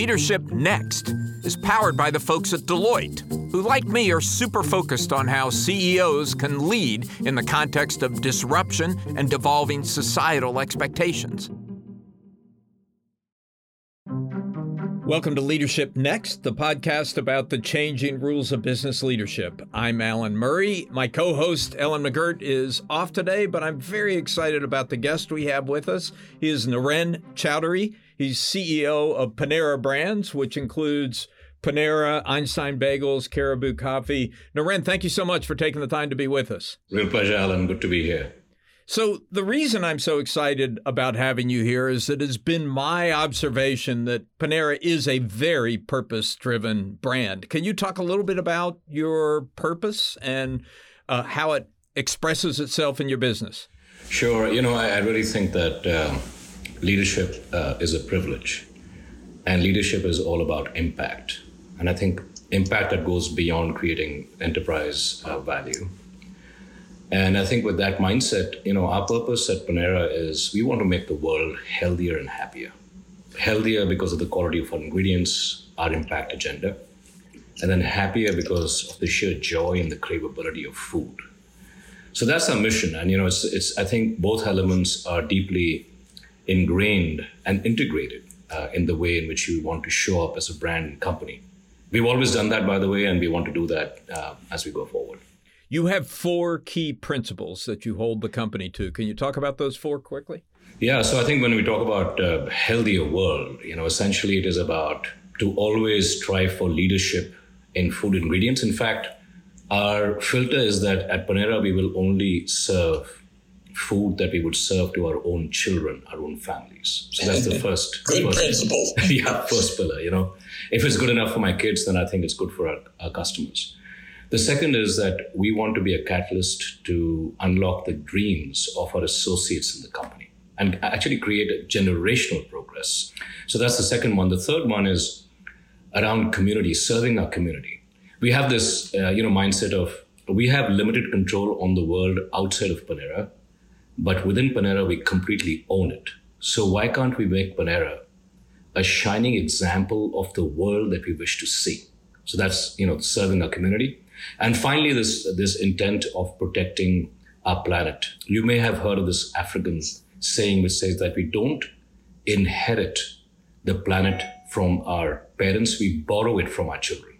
Leadership Next is powered by the folks at Deloitte, who, like me, are super focused on how CEOs can lead in the context of disruption and devolving societal expectations. Welcome to Leadership Next, the podcast about the changing rules of business leadership. I'm Alan Murray. My co-host, Ellen McGirt, is off today, but I'm very excited about the guest we have with us. He is Niren Chaudhary. He's CEO of Panera Brands, which includes Panera, Einstein Bagels, Caribou Coffee. Niren, thank you so much for taking the time to be with us. Real pleasure, Alan. Good to be here. So the reason I'm so excited about having you here is that it's been my observation that Panera is a very purpose-driven brand. Can you talk a little bit about your purpose and how it expresses itself in your business? Sure. You know, I really think that leadership is a privilege, and leadership is all about impact. And I think impact that goes beyond creating enterprise value. And I think with that mindset, you know, our purpose at Panera is we want to make the world healthier and happier. Healthier because of the quality of our ingredients, our impact agenda, and then happier because of the sheer joy and the craveability of food. So that's our mission. And, you know, it's I think both elements are deeply ingrained and integrated in the way in which we want to show up as a brand and company. We've always done that, by the way, and we want to do that as we go forward. You have four key principles that you hold the company to. Can you talk about those four quickly? Yeah, so I think when we talk about a healthier world, you know, essentially it is about to always strive for leadership in food ingredients. In fact, our filter is that at Panera, we will only serve food that we would serve to our own children, our own families. So that's the first. Good principle. Yeah, first pillar, you know. If it's good enough for my kids, then I think it's good for our customers. The second is that we want to be a catalyst to unlock the dreams of our associates in the company and actually create a generational progress. So that's the second one. The third one is around community, serving our community. We have this mindset of we have limited control on the world outside of Panera, but within Panera, we completely own it. So why can't we make Panera a shining example of the world that we wish to see? So that's, you know, serving our community. And finally, this intent of protecting our planet. You may have heard of this African saying, which says that we don't inherit the planet from our parents, we borrow it from our children.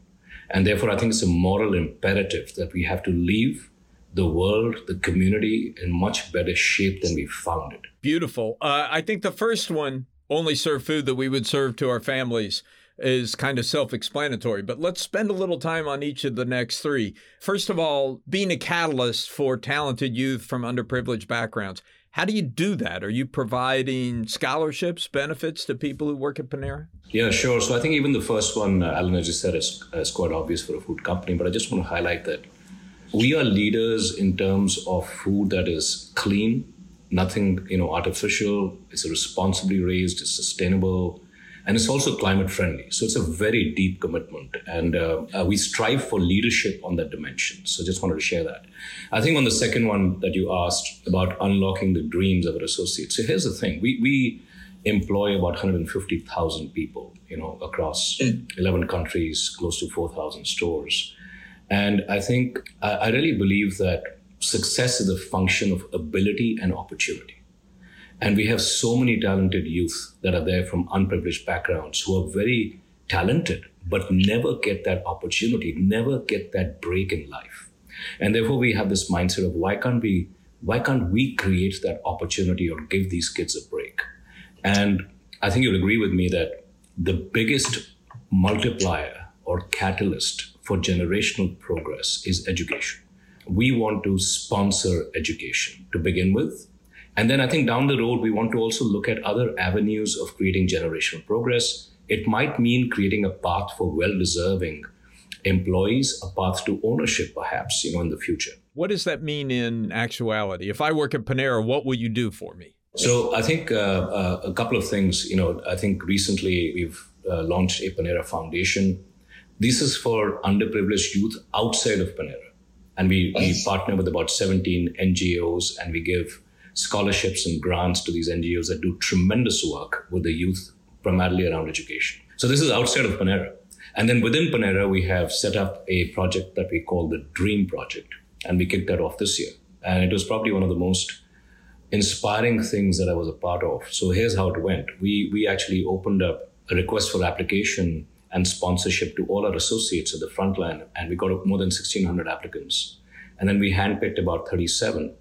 And therefore, I think it's a moral imperative that we have to leave the world, the community in much better shape than we found it. Beautiful. I think the first one, only serve food that we would serve to our families, is kind of self-explanatory, but let's spend a little time on each of the next three. First of all, being a catalyst for talented youth from underprivileged backgrounds. How do you do that? Are you providing scholarships, benefits to people who work at Panera? Yeah, sure. So I think even the first one, Alan, as you said, is quite obvious for a food company, but I just want to highlight that we are leaders in terms of food that is clean, nothing, you know, artificial. It's responsibly raised, it's sustainable, and it's also climate friendly. So it's a very deep commitment. And we strive for leadership on that dimension. So just wanted to share that. I think on the second one that you asked about unlocking the dreams of our associates. So here's the thing. We employ about 150,000 people, you know, across 11 countries, close to 4,000 stores. And I think I really believe that success is a function of ability and opportunity. And we have so many talented youth that are there from unprivileged backgrounds who are very talented, but never get that opportunity, never get that break in life. And therefore, we have this mindset of why can't we create that opportunity or give these kids a break? And I think you'll agree with me that the biggest multiplier or catalyst for generational progress is education. We want to sponsor education to begin with. And then I think down the road, we want to also look at other avenues of creating generational progress. It might mean creating a path for well-deserving employees, a path to ownership, perhaps, you know, in the future. What does that mean in actuality? If I work at Panera, what will you do for me? So I think a couple of things, you know, I think recently we've launched a Panera Foundation. This is for underprivileged youth outside of Panera. And we partner with about 17 NGOs and we give scholarships and grants to these NGOs that do tremendous work with the youth, primarily around education. So this is outside of Panera. And then within Panera, we have set up a project that we call the Dream Project. And we kicked that off this year. And it was probably one of the most inspiring things that I was a part of. So here's how it went. We actually opened up a request for application and sponsorship to all our associates at the front line. And we got more than 1,600 applicants. And then we handpicked about 37.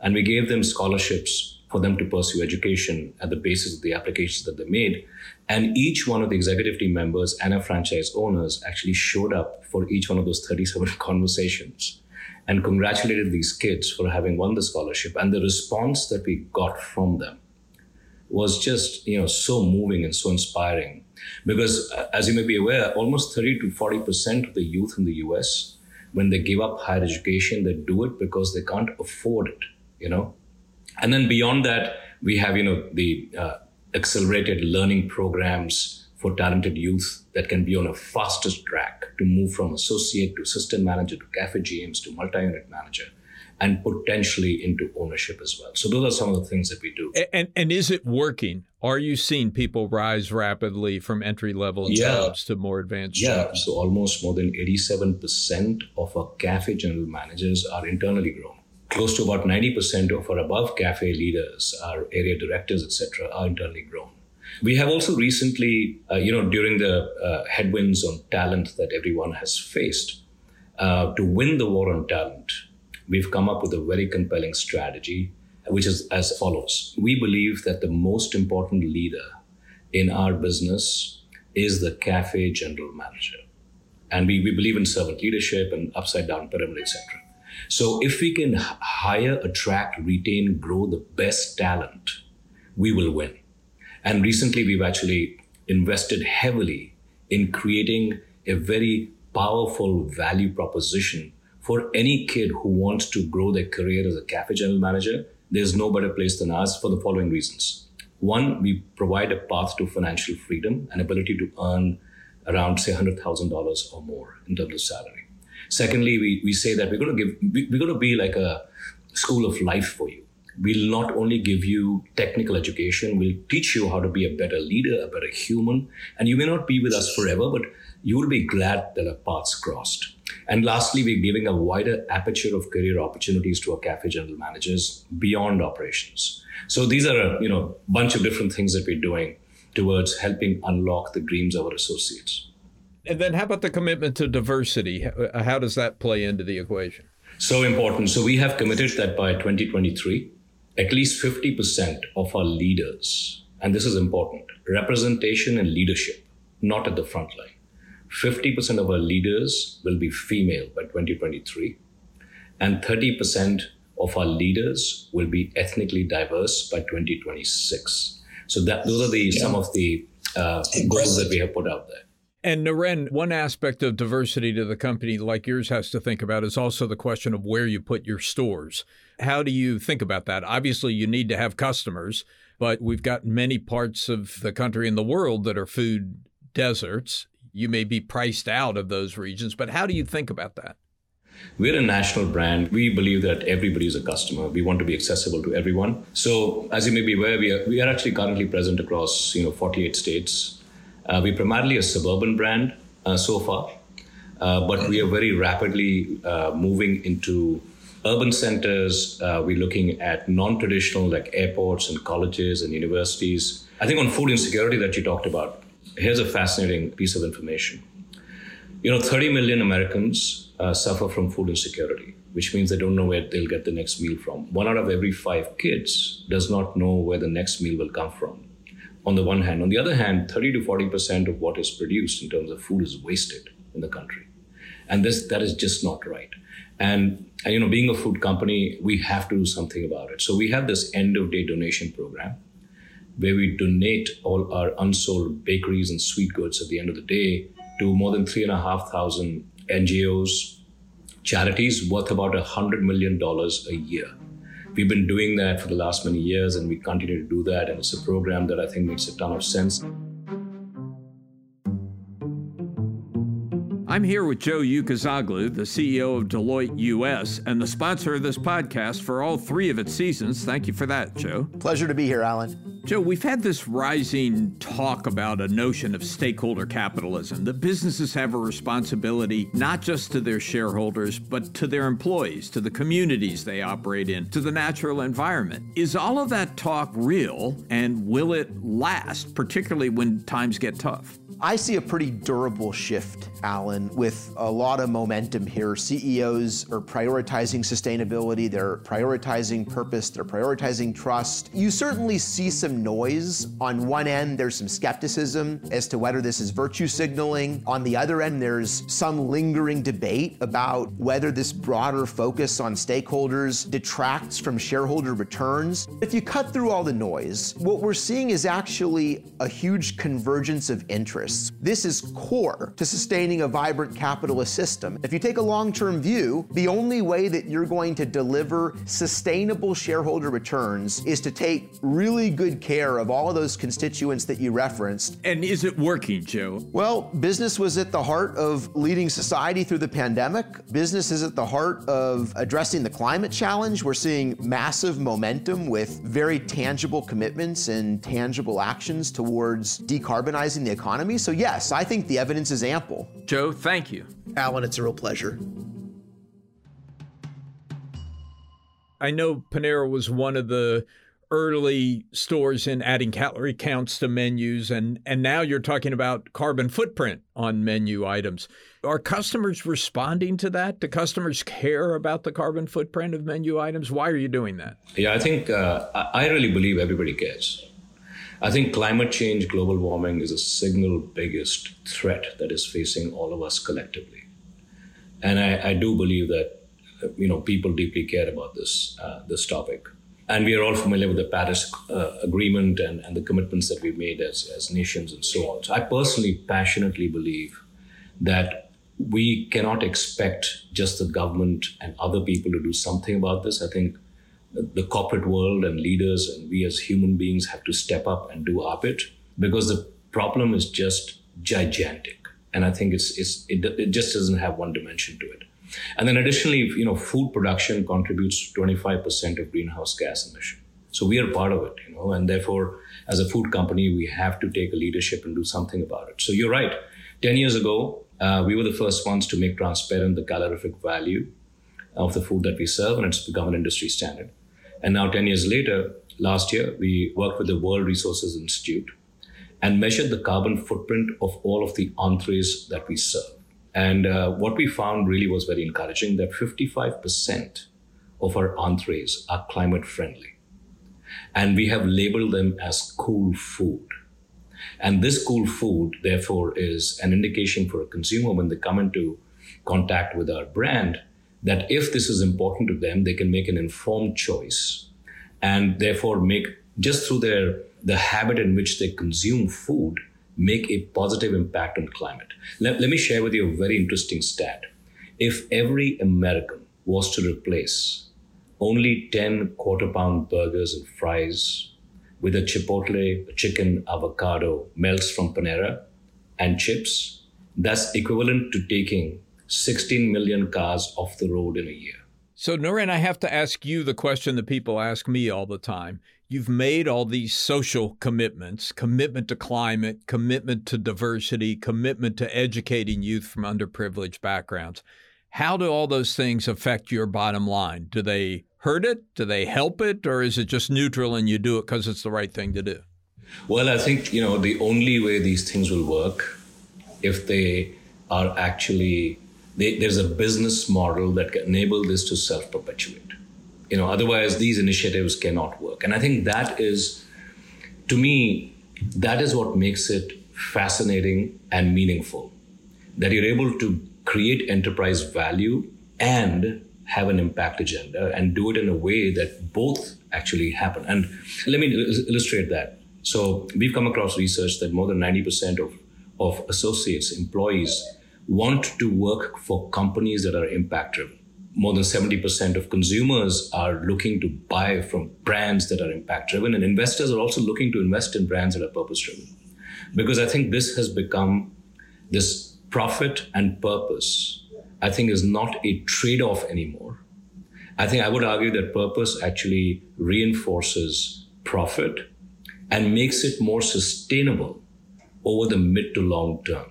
And we gave them scholarships for them to pursue education at the basis of the applications that they made. And each one of the executive team members and our franchise owners actually showed up for each one of those 37 conversations and congratulated these kids for having won the scholarship. And the response that we got from them was just, so moving and so inspiring. Because as you may be aware, almost 30 to 40% of the youth in the US, when they give up higher education, they do it because they can't afford it, And then beyond that, we have, the accelerated learning programs for talented youth that can be on a fastest track to move from associate to assistant manager to cafe GMs to multi-unit manager and potentially into ownership as well. So those are some of the things that we do. And is it working? Are you seeing people rise rapidly from entry-level jobs to more advanced jobs? Yeah, so almost more than 87% of our cafe general managers are internally grown. Close to about 90% of our above cafe leaders, our area directors, etc., are internally grown. We have also recently, during the headwinds on talent that everyone has faced, to win the war on talent, we've come up with a very compelling strategy, which is as follows. We believe that the most important leader in our business is the cafe general manager. And we believe in servant leadership and upside down pyramid, etc. So if we can hire, attract, retain, grow the best talent, we will win. And recently, we've actually invested heavily in creating a very powerful value proposition for any kid who wants to grow their career as a cafe general manager. There's no better place than us for the following reasons. One, we provide a path to financial freedom and ability to earn around, say, $100,000 or more in terms of salary. Secondly, we say that we're going to be like a school of life for you. We'll not only give you technical education, we'll teach you how to be a better leader, a better human. And you may not be with us forever, but you will be glad that our paths crossed. And lastly, we're giving a wider aperture of career opportunities to our cafe general managers beyond operations. So these are a bunch of different things that we're doing towards helping unlock the dreams of our associates. And then how about the commitment to diversity? How does that play into the equation? So important. So we have committed that by 2023, at least 50% of our leaders, and this is important, representation and leadership, not at the front line. 50% of our leaders will be female by 2023, and 30% of our leaders will be ethnically diverse by 2026. So those are some of the goals that we have put out there. And Niren, one aspect of diversity to the company like yours has to think about is also the question of where you put your stores. How do you think about that? Obviously, you need to have customers, but we've got many parts of the country and the world that are food deserts. You may be priced out of those regions, but how do you think about that? We're a national brand. We believe that everybody is a customer. We want to be accessible to everyone. So as you may be aware, we are actually currently present across 48 states. We're primarily a suburban brand so far, but we are very rapidly moving into urban centers. We're looking at non-traditional like airports and colleges and universities. I think on food insecurity that you talked about, here's a fascinating piece of information. 30 million Americans suffer from food insecurity, which means they don't know where they'll get the next meal from. 1 out of every 5 kids does not know where the next meal will come from. On the one hand. On the other hand, 30 to 40% of what is produced in terms of food is wasted in the country. And that is just not right. And being a food company, we have to do something about it. So we have this end-of-day donation program where we donate all our unsold bakeries and sweet goods at the end of the day to more than 3,500 NGOs, charities worth about $100 million a year. We've been doing that for the last many years, and we continue to do that. And it's a program that I think makes a ton of sense. I'm here with Joe Ucuzoglu, the CEO of Deloitte US, and the sponsor of this podcast for all 3 of its seasons. Thank you for that, Joe. Pleasure to be here, Alan. Joe, we've had this rising talk about a notion of stakeholder capitalism, that businesses have a responsibility not just to their shareholders, but to their employees, to the communities they operate in, to the natural environment. Is all of that talk real, and will it last, particularly when times get tough? I see a pretty durable shift, Alan, with a lot of momentum here. CEOs are prioritizing sustainability, they're prioritizing purpose, they're prioritizing trust. You certainly see some noise. On one end, there's some skepticism as to whether this is virtue signaling. On the other end, there's some lingering debate about whether this broader focus on stakeholders detracts from shareholder returns. If you cut through all the noise, what we're seeing is actually a huge convergence of interests. This is core to sustaining a vibrant capitalist system. If you take a long-term view, the only way that you're going to deliver sustainable shareholder returns is to take really good care of all of those constituents that you referenced. And is it working, Joe? Well, business was at the heart of leading society through the pandemic. Business is at the heart of addressing the climate challenge. We're seeing massive momentum with very tangible commitments and tangible actions towards decarbonizing the economy. So yes, I think the evidence is ample. Joe, thank you. Alan, it's a real pleasure. I know Panera was one of the early stores in adding calorie counts to menus, and now you're talking about carbon footprint on menu items. Are customers responding to that? Do customers care about the carbon footprint of menu items? Why are you doing that? Yeah, I think I really believe everybody cares. I think climate change, global warming is the single biggest threat that is facing all of us collectively. And I do believe that, you know, people deeply care about this topic. And we are all familiar with the Paris agreement and the commitments that we've made as nations and so on. So I personally passionately believe that we cannot expect just the government and other people to do something about this. I think the corporate world and leaders and we as human beings have to step up and do our bit, because the problem is just gigantic. And I think it just doesn't have one dimension to it. And then additionally, you know, food production contributes 25% of greenhouse gas emission. So we are part of it, you know, and therefore, as a food company, we have to take a leadership and do something about it. So you're right. 10 years ago, we were the first ones to make transparent the calorific value of the food that we serve, and it's become an industry standard. And now 10 years later, last year, we worked with the World Resources Institute and measured the carbon footprint of all of the entrees that we serve. And what we found really was very encouraging, that 55% of our entrees are climate friendly. And we have labeled them as cool food. And this cool food, therefore, is an indication for a consumer when they come into contact with our brand that if this is important to them, they can make an informed choice and therefore make, just through the habit in which they consume food, make a positive impact on climate. Let me share with you a very interesting stat. If every American was to replace only 10 quarter-pound burgers and fries with a chipotle, a chicken, avocado, melts from Panera and chips, that's equivalent to taking 16 million cars off the road in a year. So, Niren, I have to ask you the question that people ask me all the time. You've made all these social commitments, commitment to climate, commitment to diversity, commitment to educating youth from underprivileged backgrounds. How do all those things affect your bottom line? Do they hurt it? Do they help it? Or is it just neutral and you do it because it's the right thing to do? Well, I think, you know, the only way these things will work if they are actually... There's a business model that can enable this to self-perpetuate. You know, otherwise these initiatives cannot work. And I think that is, to me, that is what makes it fascinating and meaningful, that you're able to create enterprise value and have an impact agenda and do it in a way that both actually happen. And let me illustrate that. So we've come across research that more than 90% of associates, employees, want to work for companies that are impact-driven. More than 70% of consumers are looking to buy from brands that are impact-driven, and investors are also looking to invest in brands that are purpose-driven. Because I think this has become, this profit and purpose, I think is not a trade-off anymore. I think I would argue that purpose actually reinforces profit and makes it more sustainable over the mid to long term,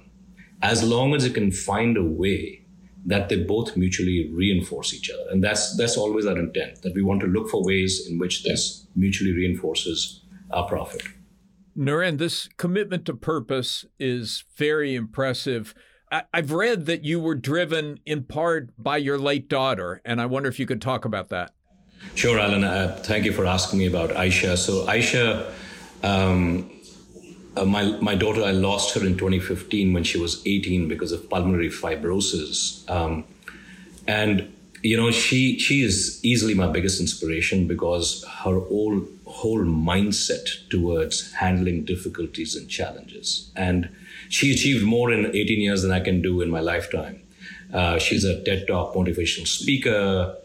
as long as you can find a way that they both mutually reinforce each other. And that's always our intent, that we want to look for ways in which this mutually reinforces our profit. Niren, this commitment to purpose is very impressive. I've read that you were driven in part by your late daughter, and I wonder if you could talk about that. Sure, Alan. Thank you for asking me about Aisha. So Aisha, my daughter, I lost her in 2015 when she was 18 because of pulmonary fibrosis. And, you know, she is easily my biggest inspiration because her whole mindset towards handling difficulties and challenges. And she achieved more in 18 years than I can do in my lifetime. She's a TED Talk motivational speaker.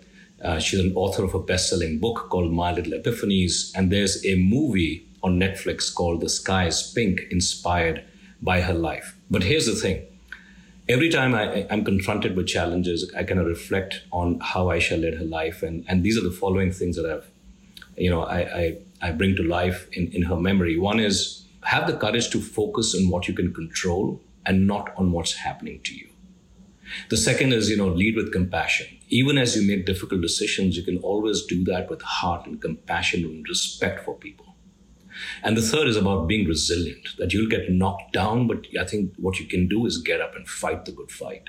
She's an author of a best-selling book called My Little Epiphanies. And there's a movie on Netflix called The Sky is Pink, inspired by her life. But here's the thing. Every time I'm confronted with challenges, I kind of reflect on how Aisha led her life. And these are the following things that I bring to life in her memory. One is, have the courage to focus on what you can control and not on what's happening to you. The second is, lead with compassion. Even as you make difficult decisions, you can always do that with heart and compassion and respect for people. And the third is about being resilient, that you'll get knocked down, but I think what you can do is get up and fight the good fight.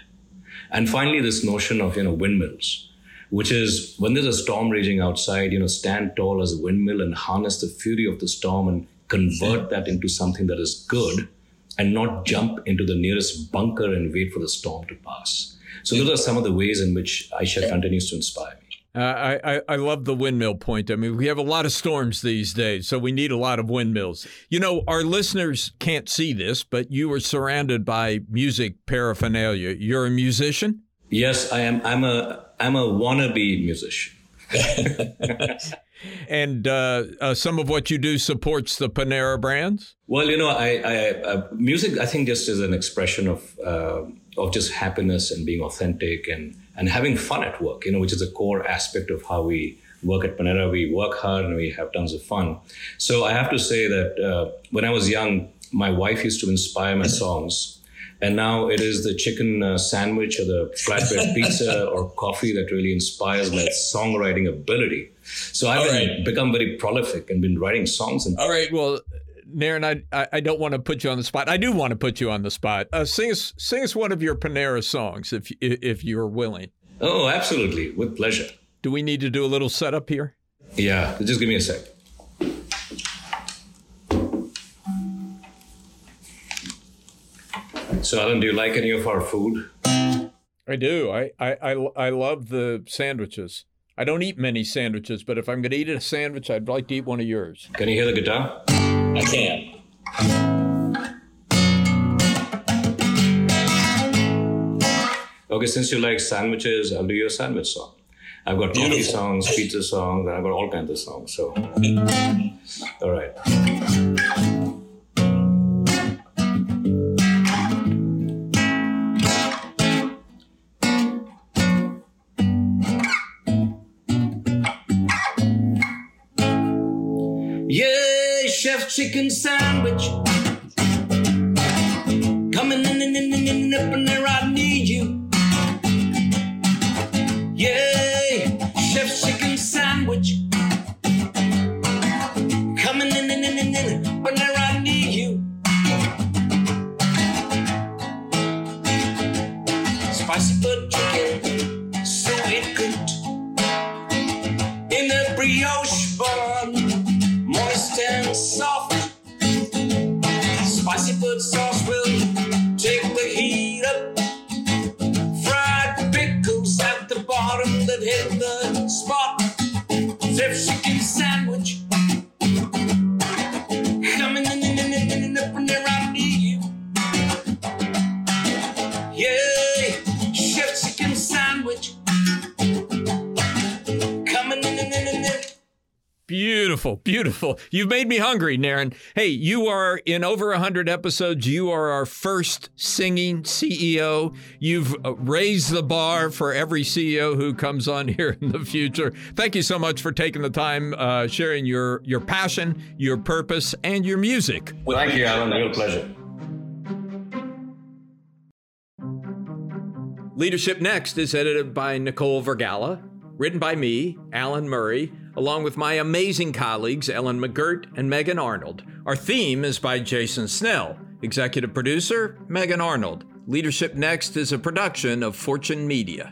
And finally, this notion of, windmills, which is when there's a storm raging outside, stand tall as a windmill and harness the fury of the storm and convert that into something that is good, and not jump into the nearest bunker and wait for the storm to pass. So those are some of the ways in which Aisha continues to inspire me. I love the windmill point. I mean, we have a lot of storms these days, so we need a lot of windmills. Our listeners can't see this, but you are surrounded by music paraphernalia. You're a musician? Yes, I am. I'm a wannabe musician. And some of what you do supports the Panera Brands? Well, music, I think, just is an expression of just happiness and being authentic and having fun at work, which is a core aspect of how we work at Panera. We work hard and we have tons of fun. So I have to say that when I was young, my wife used to inspire my songs. And now it is the chicken sandwich or the flatbread pizza or coffee that really inspires my songwriting ability. So I've become very prolific and been writing songs. All right. Well, Niren, I don't want to put you on the spot. I do want to put you on the spot. Sing us one of your Panera songs if you're willing. Oh, absolutely. With pleasure. Do we need to do a little setup here? Yeah. Just give me a sec. So, Alan, do you like any of our food? I do. I love the sandwiches. I don't eat many sandwiches, but if I'm going to eat a sandwich, I'd like to eat one of yours. Can you hear the guitar? I can. Okay, since you like sandwiches, I'll do your sandwich song. I've got coffee songs, pizza songs, and I've got all kinds of songs. So, all right. Chicken sandwich coming in up and there, I need you. Yay, Chef Chicken Sandwich coming in up and there, I need you. Spicy butt chicken, so it cooked in a brioche bun. Moist and soft, spicy food sauce will take the heat up. Fried pickles at the bottom that hit the spot. Chef chicken sandwich, coming in Beautiful, beautiful. You've made me hungry, Niren. Hey, you are in over 100 episodes. You are our first singing CEO. You've raised the bar for every CEO who comes on here in the future. Thank you so much for taking the time, sharing your passion, your purpose, and your music. Well, thank you, Alan. Real pleasure. Leadership Next is edited by Nicole Vergala, written by me, Alan Murray, along with my amazing colleagues, Ellen McGirt and Megan Arnold. Our theme is by Jason Snell, executive producer, Megan Arnold. Leadership Next is a production of Fortune Media.